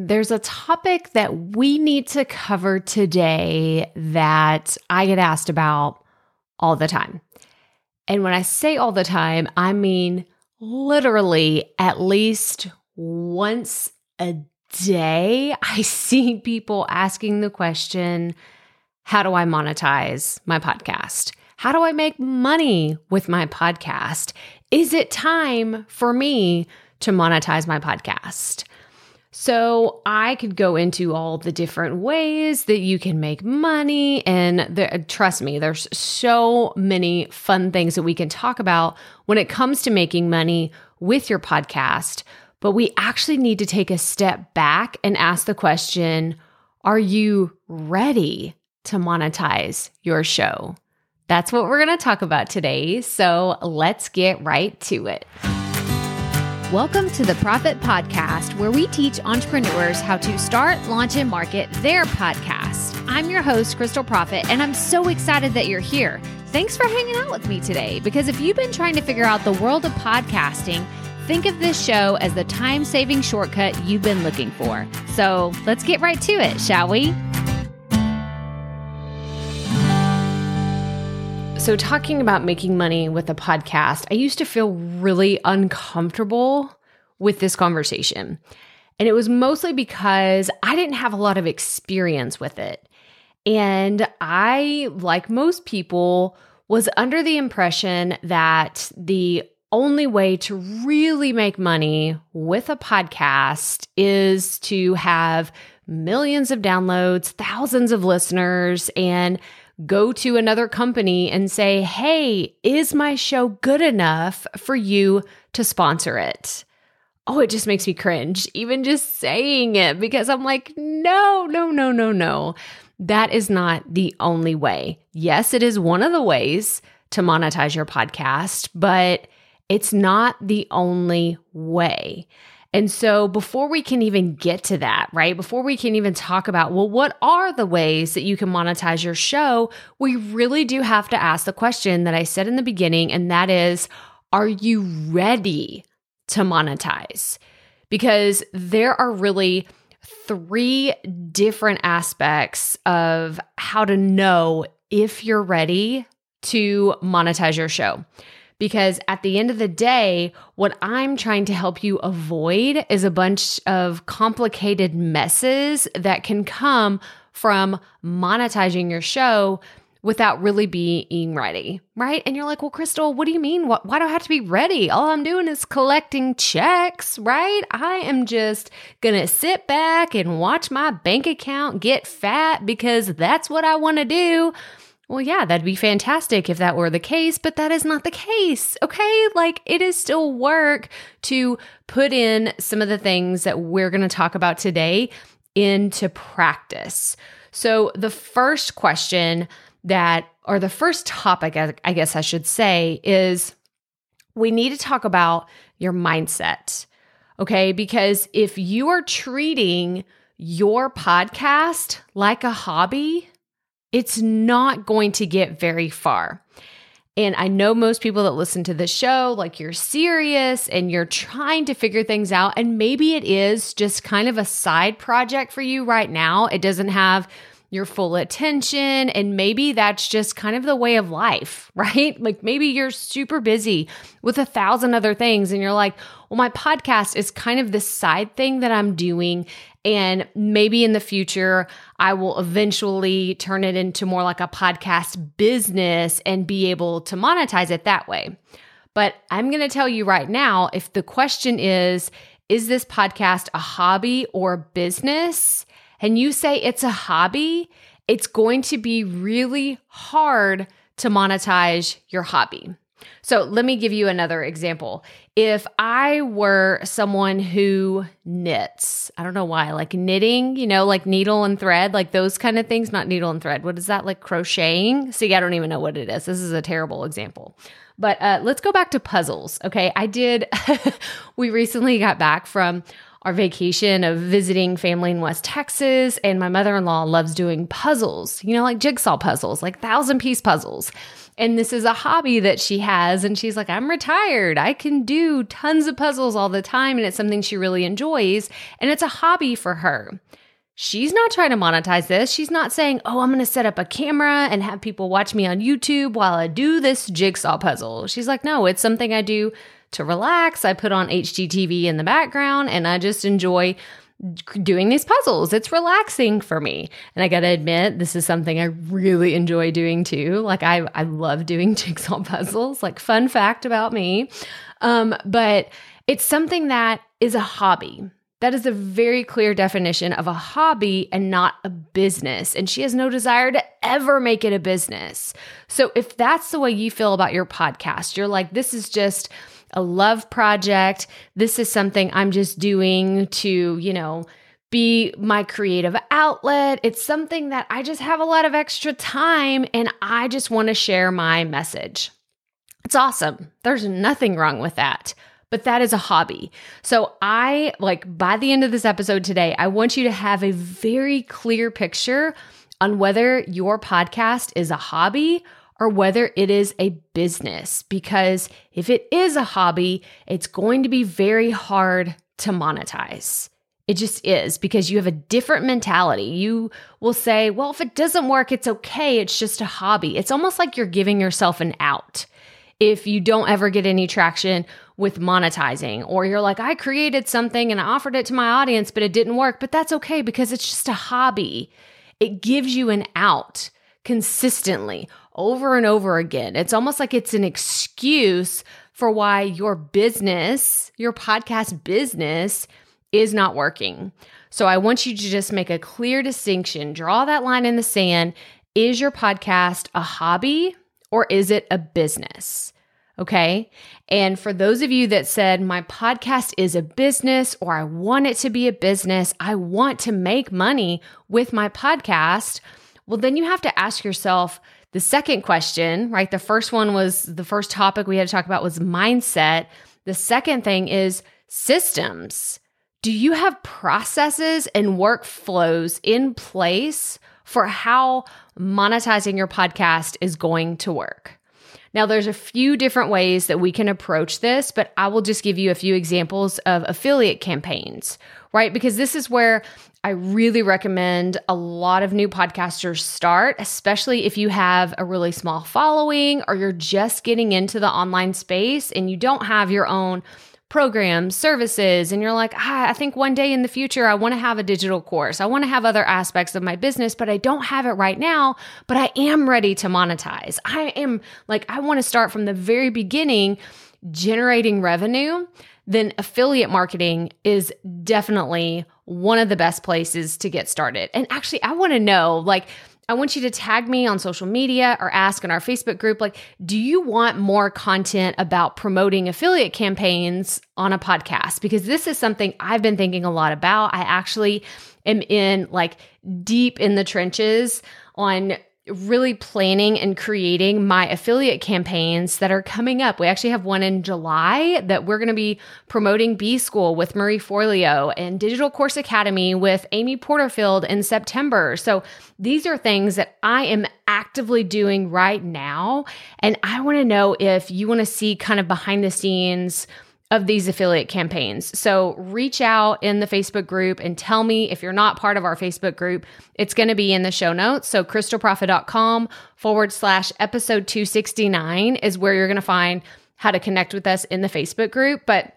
There's a topic that we need to cover today that I get asked about all the time. And when I say all the time, I mean literally at least once a day, I see people asking the question, how do I monetize my podcast? How do I make money with my podcast? Is it time for me to monetize my podcast? So I could go into all the different ways that you can make money. And trust me, there's so many fun things that we can talk about when it comes to making money with your podcast. But we actually need to take a step back and ask the question, are you ready to monetize your show? That's what we're going to talk about today. So let's get right to it. Welcome to The Profit Podcast, where we teach entrepreneurs how to start, launch, and market their podcast. I'm your host, Crystal Profit, and I'm so excited that you're here. Thanks for hanging out with me today, because if you've been trying to figure out the world of podcasting, think of this show as the time-saving shortcut you've been looking for. So let's get right to it, shall we? So talking about making money with a podcast, I used to feel really uncomfortable with this conversation. And it was mostly because I didn't have a lot of experience with it. And I, like most people, was under the impression that the only way to really make money with a podcast is to have millions of downloads, thousands of listeners, and go to another company and say, hey, is my show good enough for you to sponsor it? Oh, it just makes me cringe, even just saying it, because I'm like, no. That is not the only way. Yes, it is one of the ways to monetize your podcast, but it's not the only way. And so before we can even get to that, right? Before we can even talk about, well, what are the ways that you can monetize your show? We really do have to ask the question that I said in the beginning, and that is, are you ready to monetize? Because there are really three different aspects of how to know if you're ready to monetize your show. Because at the end of the day, what I'm trying to help you avoid is a bunch of complicated messes that can come from monetizing your show without really being ready, right? And you're like, well, Crystal, what do you mean? Why do I have to be ready? All I'm doing is collecting checks, right? I am just gonna sit back and watch my bank account get fat because that's what I wanna do. Well, yeah, that'd be fantastic if that were the case, but that is not the case, okay? Like, it is still work to put in some of the things that we're going to talk about today into practice. So the first question the first topic, I guess I should say, is we need to talk about your mindset, okay? Because if you are treating your podcast like a hobby, it's not going to get very far. And I know most people that listen to this show, like, you're serious and you're trying to figure things out. And maybe it is just kind of a side project for you right now. It doesn't have your full attention. And maybe that's just kind of the way of life, right? Like, maybe you're super busy with 1,000 other things and you're like, well, my podcast is kind of this side thing that I'm doing. And maybe in the future, I will eventually turn it into more like a podcast business and be able to monetize it that way. But I'm going to tell you right now, if the question is this podcast a hobby or a business? And you say it's a hobby, it's going to be really hard to monetize your hobby. So let me give you another example. If I were someone who knits, I don't know why, like knitting, you know, like needle and thread, like those kind of things, not needle and thread. What is that? Like crocheting? See, I don't even know what it is. This is a terrible example. But let's go back to puzzles. Okay. We recently got back from our vacation of visiting family in West Texas, and my mother-in-law loves doing puzzles, you know, like jigsaw puzzles, like 1,000-piece puzzles. And this is a hobby that she has, and she's like, I'm retired. I can do tons of puzzles all the time, and it's something she really enjoys, and it's a hobby for her. She's not trying to monetize this. She's not saying, oh, I'm going to set up a camera and have people watch me on YouTube while I do this jigsaw puzzle. She's like, no, it's something I do to relax. I put on HGTV in the background and I just enjoy doing these puzzles. It's relaxing for me. And I got to admit, this is something I really enjoy doing too. Like I love doing jigsaw puzzles, like fun fact about me. But it's something that is a hobby. That is a very clear definition of a hobby and not a business. And she has no desire to ever make it a business. So if that's the way you feel about your podcast, you're like, this is just a love project. This is something I'm just doing to, you know, be my creative outlet. It's something that I just have a lot of extra time and I just want to share my message. It's awesome. There's nothing wrong with that. But that is a hobby. So I, like, by the end of this episode today, I want you to have a very clear picture on whether your podcast is a hobby or whether it is a business. Because if it is a hobby, it's going to be very hard to monetize. It just is, because you have a different mentality. You will say, well, if it doesn't work, it's okay. It's just a hobby. It's almost like you're giving yourself an out if you don't ever get any traction with monetizing, or you're like, I created something and I offered it to my audience, but it didn't work. But that's okay, because it's just a hobby. It gives you an out consistently over and over again. It's almost like it's an excuse for why your business, your podcast business, is not working. So I want you to just make a clear distinction, draw that line in the sand. Is your podcast a hobby or is it a business? Okay. And for those of you that said, my podcast is a business, or I want it to be a business, I want to make money with my podcast, well, then you have to ask yourself the second question, right? The first one was, the first topic we had to talk about was mindset. The second thing is systems. Do you have processes and workflows in place for how monetizing your podcast is going to work? Now, there's a few different ways that we can approach this, but I will just give you a few examples of affiliate campaigns, right? Because this is where I really recommend a lot of new podcasters start, especially if you have a really small following or you're just getting into the online space and you don't have your own programs, services, and you're like, I think one day in the future, I want to have a digital course. I want to have other aspects of my business, but I don't have it right now, but I am ready to monetize. I am like, I want to start from the very beginning generating revenue. Then affiliate marketing is definitely one of the best places to get started. And actually, I want to know, like, I want you to tag me on social media or ask in our Facebook group, like, do you want more content about promoting affiliate campaigns on a podcast? Because this is something I've been thinking a lot about. I actually am in, like, deep in the trenches on really planning and creating my affiliate campaigns that are coming up. We actually have one in July that we're going to be promoting B-School with Marie Forleo, and Digital Course Academy with Amy Porterfield in September. So these are things that I am actively doing right now. And I want to know if you want to see kind of behind the scenes of these affiliate campaigns. So reach out in the Facebook group and tell me. If you're not part of our Facebook group, it's going to be in the show notes. So crystalprofit.com/episode 269 is where you're going to find how to connect with us in the Facebook group. But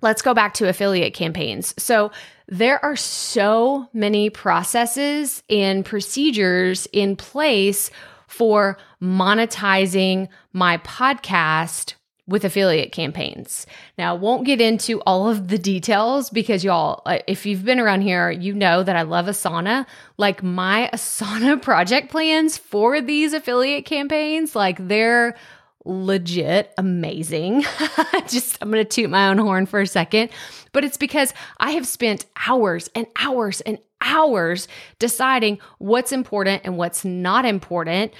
let's go back to affiliate campaigns. So there are so many processes and procedures in place for monetizing my podcast with affiliate campaigns. Now, I won't get into all of the details because y'all, if you've been around here, you know that I love Asana. Like, my Asana project plans for these affiliate campaigns, like, they're legit amazing. I'm going to toot my own horn for a second, but it's because I have spent hours and hours and hours deciding what's important and what's not important.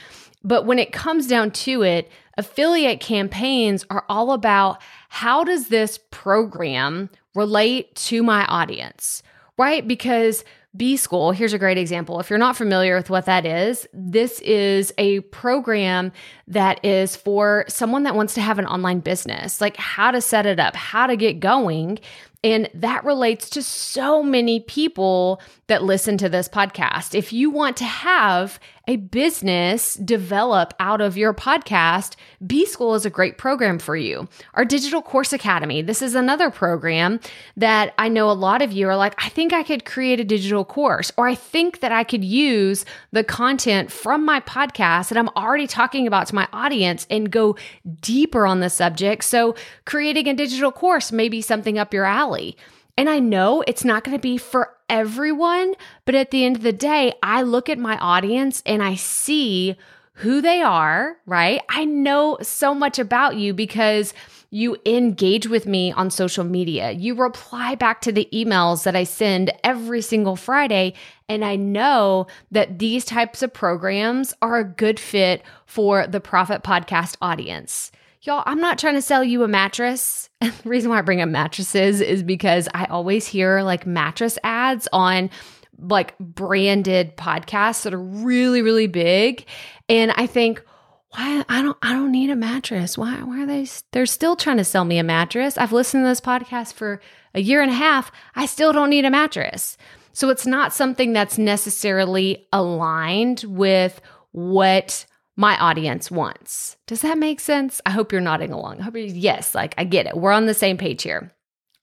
But when it comes down to it, affiliate campaigns are all about, how does this program relate to my audience, right? Because B-School, here's a great example. If you're not familiar with what that is, this is a program that is for someone that wants to have an online business, like how to set it up, how to get going. And that relates to so many people that listen to this podcast. If you want to have a business develop out of your podcast, B-School is a great program for you. Our Digital Course Academy, this is another program that I know a lot of you are like, I think I could create a digital course, or I think that I could use the content from my podcast that I'm already talking about to my audience and go deeper on the subject. So creating a digital course may be something up your alley. And I know it's not going to be for everyone, but at the end of the day, I look at my audience and I see who they are, right? I know so much about you because you engage with me on social media. You reply back to the emails that I send every single Friday. And I know that these types of programs are a good fit for the Profit Podcast audience. Y'all, I'm not trying to sell you a mattress. The reason why I bring up mattresses is because I always hear like mattress ads on like branded podcasts that are really, really big. And I think, why I don't need a mattress. Why are they're still trying to sell me a mattress? I've listened to this podcast for a year and a half. I still don't need a mattress. So it's not something that's necessarily aligned with what my audience wants. Does that make sense? I hope you're nodding along. I hope yes, like I get it. We're on the same page here.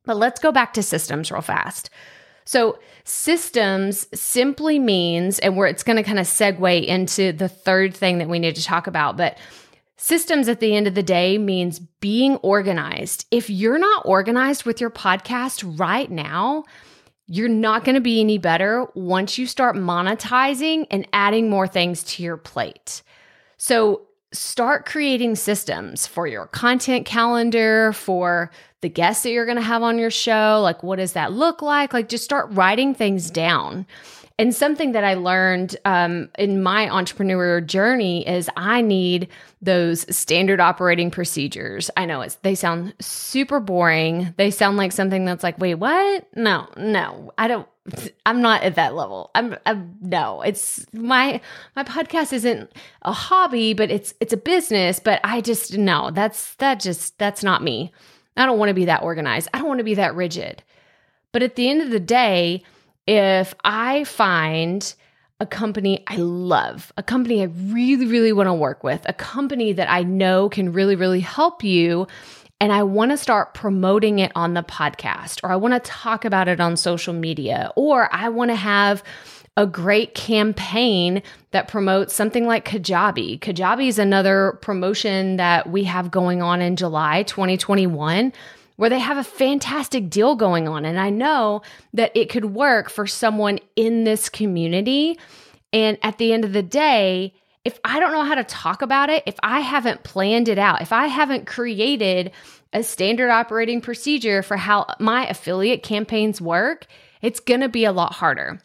But let's go back to systems real fast. So systems simply means, and where it's going to kind of segue into the third thing that we need to talk about, but systems at the end of the day means being organized. If you're not organized with your podcast right now, you're not going to be any better once you start monetizing and adding more things to your plate. So start creating systems for your content calendar, for the guests that you're going to have on your show. Like, what does that look like? Like, just start writing things down. And something that I learned in my entrepreneur journey is I need those standard operating procedures. I know they sound super boring. They sound like something that's like, wait, what? No, I'm not at that level. No, it's my podcast isn't a hobby, but it's a business, but I just, no, that's not me. I don't want to be that organized. I don't want to be that rigid. But at the end of the day, if I find a company I love, a company I really, really want to work with, a company that I know can really, really help you, and I want to start promoting it on the podcast, or I want to talk about it on social media, or I want to have a great campaign that promotes something like Kajabi. Kajabi is another promotion that we have going on in July 2021, where they have a fantastic deal going on. And I know that it could work for someone in this community. And at the end of the day, if I don't know how to talk about it, if I haven't planned it out, if I haven't created a standard operating procedure for how my affiliate campaigns work, it's going to be a lot harder.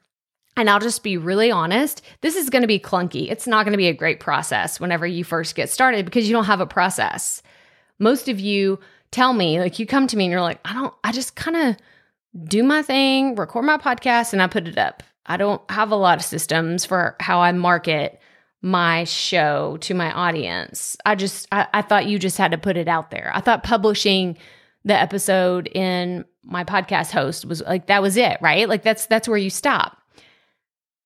And I'll just be really honest, this is going to be clunky. It's not going to be a great process whenever you first get started because you don't have a process. Most of you tell me, like you come to me and you're like, I just kind of do my thing, record my podcast, and I put it up. I don't have a lot of systems for how I market my show to my audience. I thought you just had to put it out there. I thought publishing the episode in my podcast host was like, that was it, right? Like that's where you stop.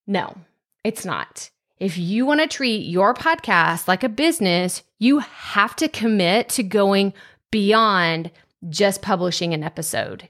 No, it's not. If you want to treat your podcast like a business, you have to commit to going beyond just publishing an episode.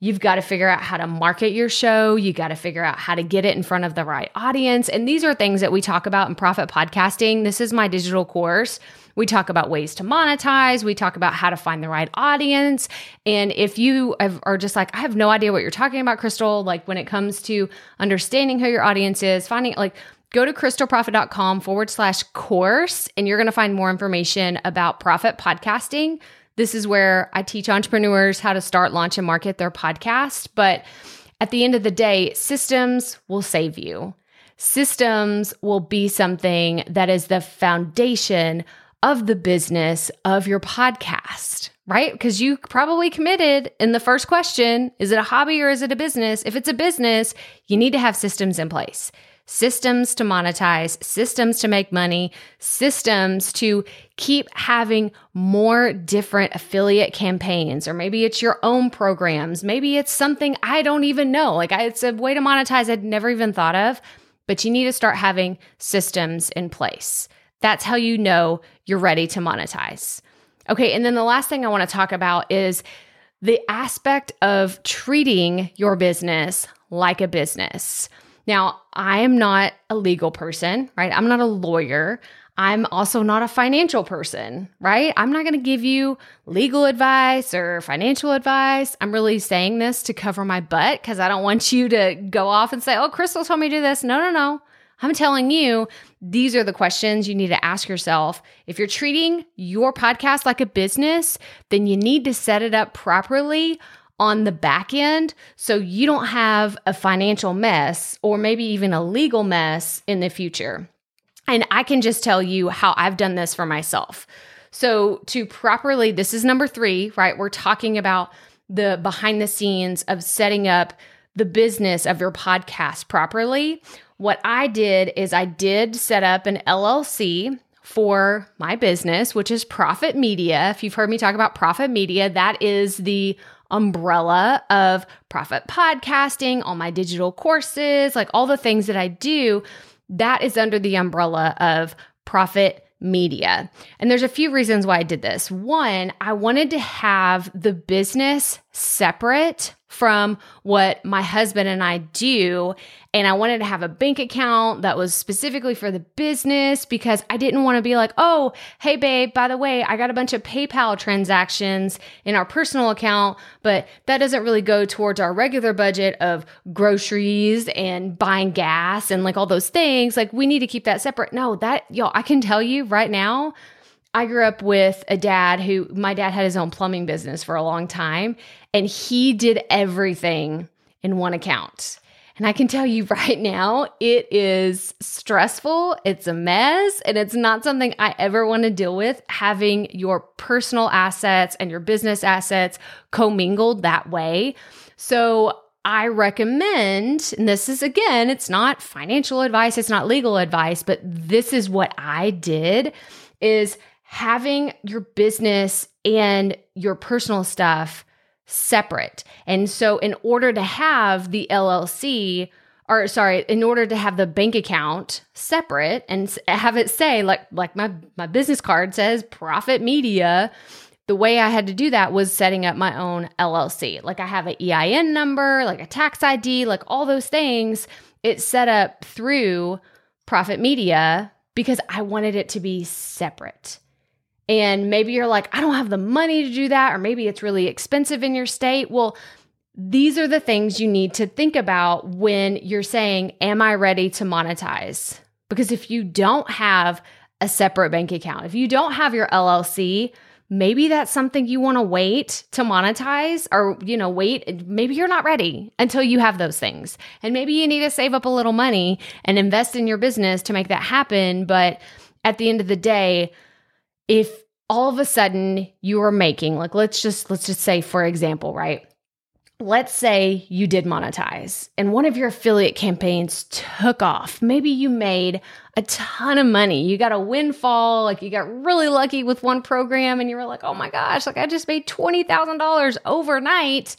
You've got to figure out how to market your show. You got to figure out how to get it in front of the right audience. And these are things that we talk about in Profit Podcasting. This is my digital course. We talk about ways to monetize. We talk about how to find the right audience. And if you are just like, I have no idea what you're talking about, Crystal, like when it comes to understanding who your audience is, finding like, go to crystalprofit.com/course, and you're going to find more information about Profit Podcasting. This is where I teach entrepreneurs how to start, launch, and market their podcast. But at the end of the day, systems will save you. Systems will be something that is the foundation of the business of your podcast, right? Because you probably committed in the first question, is it a hobby or is it a business? If it's a business, you need to have systems in place, systems to monetize, systems to make money, systems to keep having more different affiliate campaigns, or maybe it's your own programs. Maybe it's something I don't even know. It's a way to monetize I'd never even thought of, but you need to start having systems in place. That's how you know you're ready to monetize. Okay, and then the last thing I want to talk about is the aspect of treating your business like a business. Now, I am not a legal person, right? I'm not a lawyer. I'm also not a financial person, right? I'm not going to give you legal advice or financial advice. I'm really saying this to cover my butt because I don't want you to go off and say, oh, Crystal told me to do this. No. I'm telling you, these are the questions you need to ask yourself. If you're treating your podcast like a business, then you need to set it up properly on the back end so you don't have a financial mess or maybe even a legal mess in the future. And I can just tell you how I've done this for myself. So to properly, this is number 3, right? We're talking about the behind the scenes of setting up the business of your podcast properly. What I did is I did set up an LLC for my business, which is Profit Media. If you've heard me talk about Profit Media, that is the umbrella of Profit Podcasting, all my digital courses, all the things that I do, that is under the umbrella of Profit Media. And there's a few reasons why I did this. One, I wanted to have the business separate from what my husband and I do. And I wanted to have a bank account that was specifically for the business because I didn't want to be like, oh, hey, babe, by the way, I got a bunch of PayPal transactions in our personal account, but that doesn't really go towards our regular budget of groceries and buying gas and all those things. We need to keep that separate. No, y'all, I can tell you right now, I grew up with a dad my dad had his own plumbing business for a long time, and he did everything in one account. And I can tell you right now, it is stressful, it's a mess, and it's not something I ever want to deal with, having your personal assets and your business assets commingled that way. So I recommend, and this is, again, it's not financial advice, it's not legal advice, but this is what I did, is having your business and your personal stuff separate. And so in order to have the LLC, in order to have the bank account separate and have it say, like my business card says, Profit Media, the way I had to do that was setting up my own LLC. I have an EIN number, a tax ID, all those things. It's set up through Profit Media because I wanted it to be separate. And maybe you're like, I don't have the money to do that, or maybe it's really expensive in your state. Well, these are the things you need to think about when you're saying, am I ready to monetize? Because if you don't have a separate bank account, if you don't have your LLC, maybe that's something you want to wait to monetize, or, wait, maybe you're not ready until you have those things. And maybe you need to save up a little money and invest in your business to make that happen. But at the end of the day, if all of a sudden you are making, let's just say, for example, right? Let's say you did monetize and one of your affiliate campaigns took off. Maybe you made a ton of money. You got a windfall. You got really lucky with one program and you were like, oh my gosh, I just made $20,000 overnight.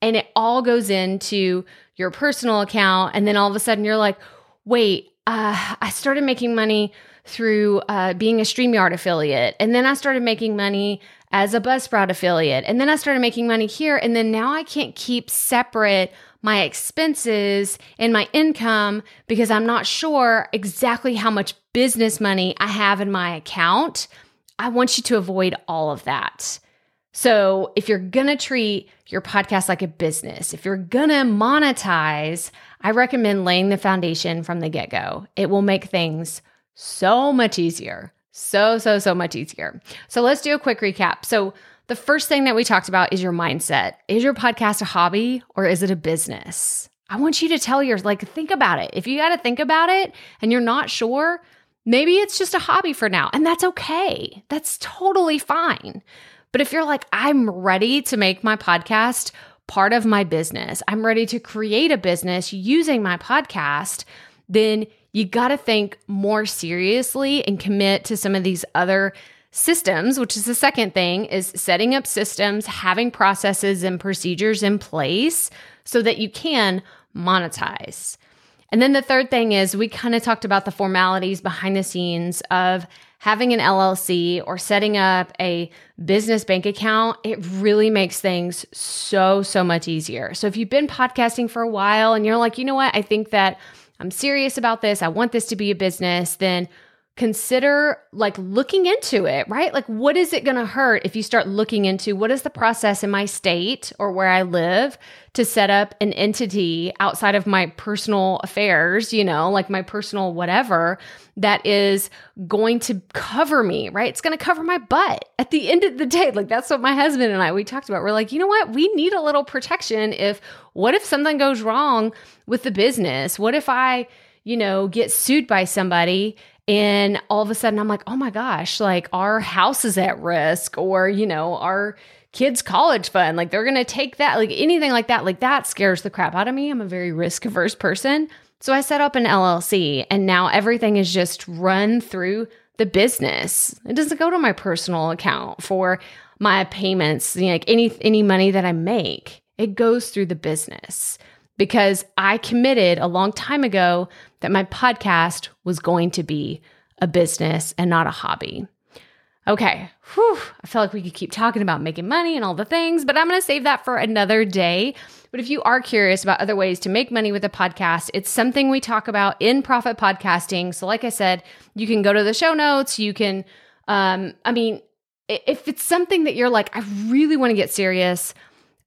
And it all goes into your personal account. And then all of a sudden you're like, wait, I started making money through being a StreamYard affiliate. And then I started making money as a Buzzsprout affiliate. And then I started making money here. And then now I can't keep separate my expenses and my income because I'm not sure exactly how much business money I have in my account. I want you to avoid all of that. So if you're going to treat your podcast like a business, if you're going to monetize, I recommend laying the foundation from the get-go. It will make things so much easier. So much easier. So let's do a quick recap. So the first thing that we talked about is your mindset. Is your podcast a hobby or is it a business? I want you to think about it. If you got to think about it and you're not sure, Maybe it's just a hobby for now, and that's okay. That's totally fine. But if you're like, I'm ready to make my podcast part of my business, I'm ready to create a business using my podcast, then you got to think more seriously and commit to some of these other systems, which is the second thing, is setting up systems, having processes and procedures in place so that you can monetize. And then the third thing is we kind of talked about the formalities behind the scenes of having an LLC or setting up a business bank account. It really makes things so much easier. So if you've been podcasting for a while and you're like, you know what, I think that I'm serious about this, I want this to be a business, then consider like looking into it, right? Like, what is it going to hurt if you start looking into what is the process in my state or where I live to set up an entity outside of my personal affairs, you know, like my personal whatever, that is going to cover me, right? It's going to cover my butt at the end of the day. Like, that's what my husband and I, we talked about. We're like, you know what? We need a little protection. What if something goes wrong with the business? What if I, you know, get sued by somebody and all of a sudden I'm like, oh my gosh, like our house is at risk, or, you know, our kids' college fund, like they're going to take that, like anything like that scares the crap out of me. I'm a very risk averse person. So I set up an LLC and now everything is just run through the business. It doesn't go to my personal account for my payments, you know, like any money that I make, it goes through the business. Because I committed a long time ago that my podcast was going to be a business and not a hobby. Okay, whew, I feel like we could keep talking about making money and all the things, but I'm going to save that for another day. But if you are curious about other ways to make money with a podcast, it's something we talk about in Profit Podcasting. So like I said, you can go to the show notes. You can, if it's something that you're like, I really want to get serious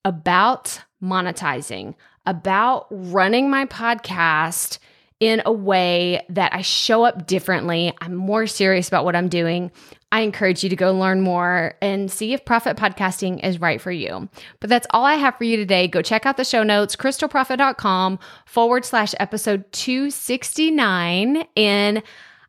about monetizing, about running my podcast in a way that I show up differently, I'm more serious about what I'm doing, I encourage you to go learn more and see if Profit Podcasting is right for you. But that's all I have for you today. Go check out the show notes, crystalprofit.com/episode 269. And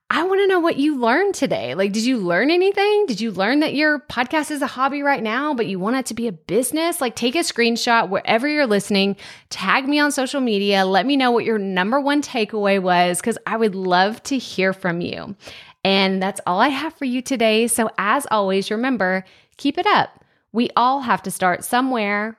I want to know what you learned today. Like, did you learn anything? Did you learn that your podcast is a hobby right now, but you want it to be a business? Like, take a screenshot wherever you're listening, tag me on social media, let me know what your number one takeaway was, because I would love to hear from you. And that's all I have for you today. So as always, remember, keep it up. We all have to start somewhere.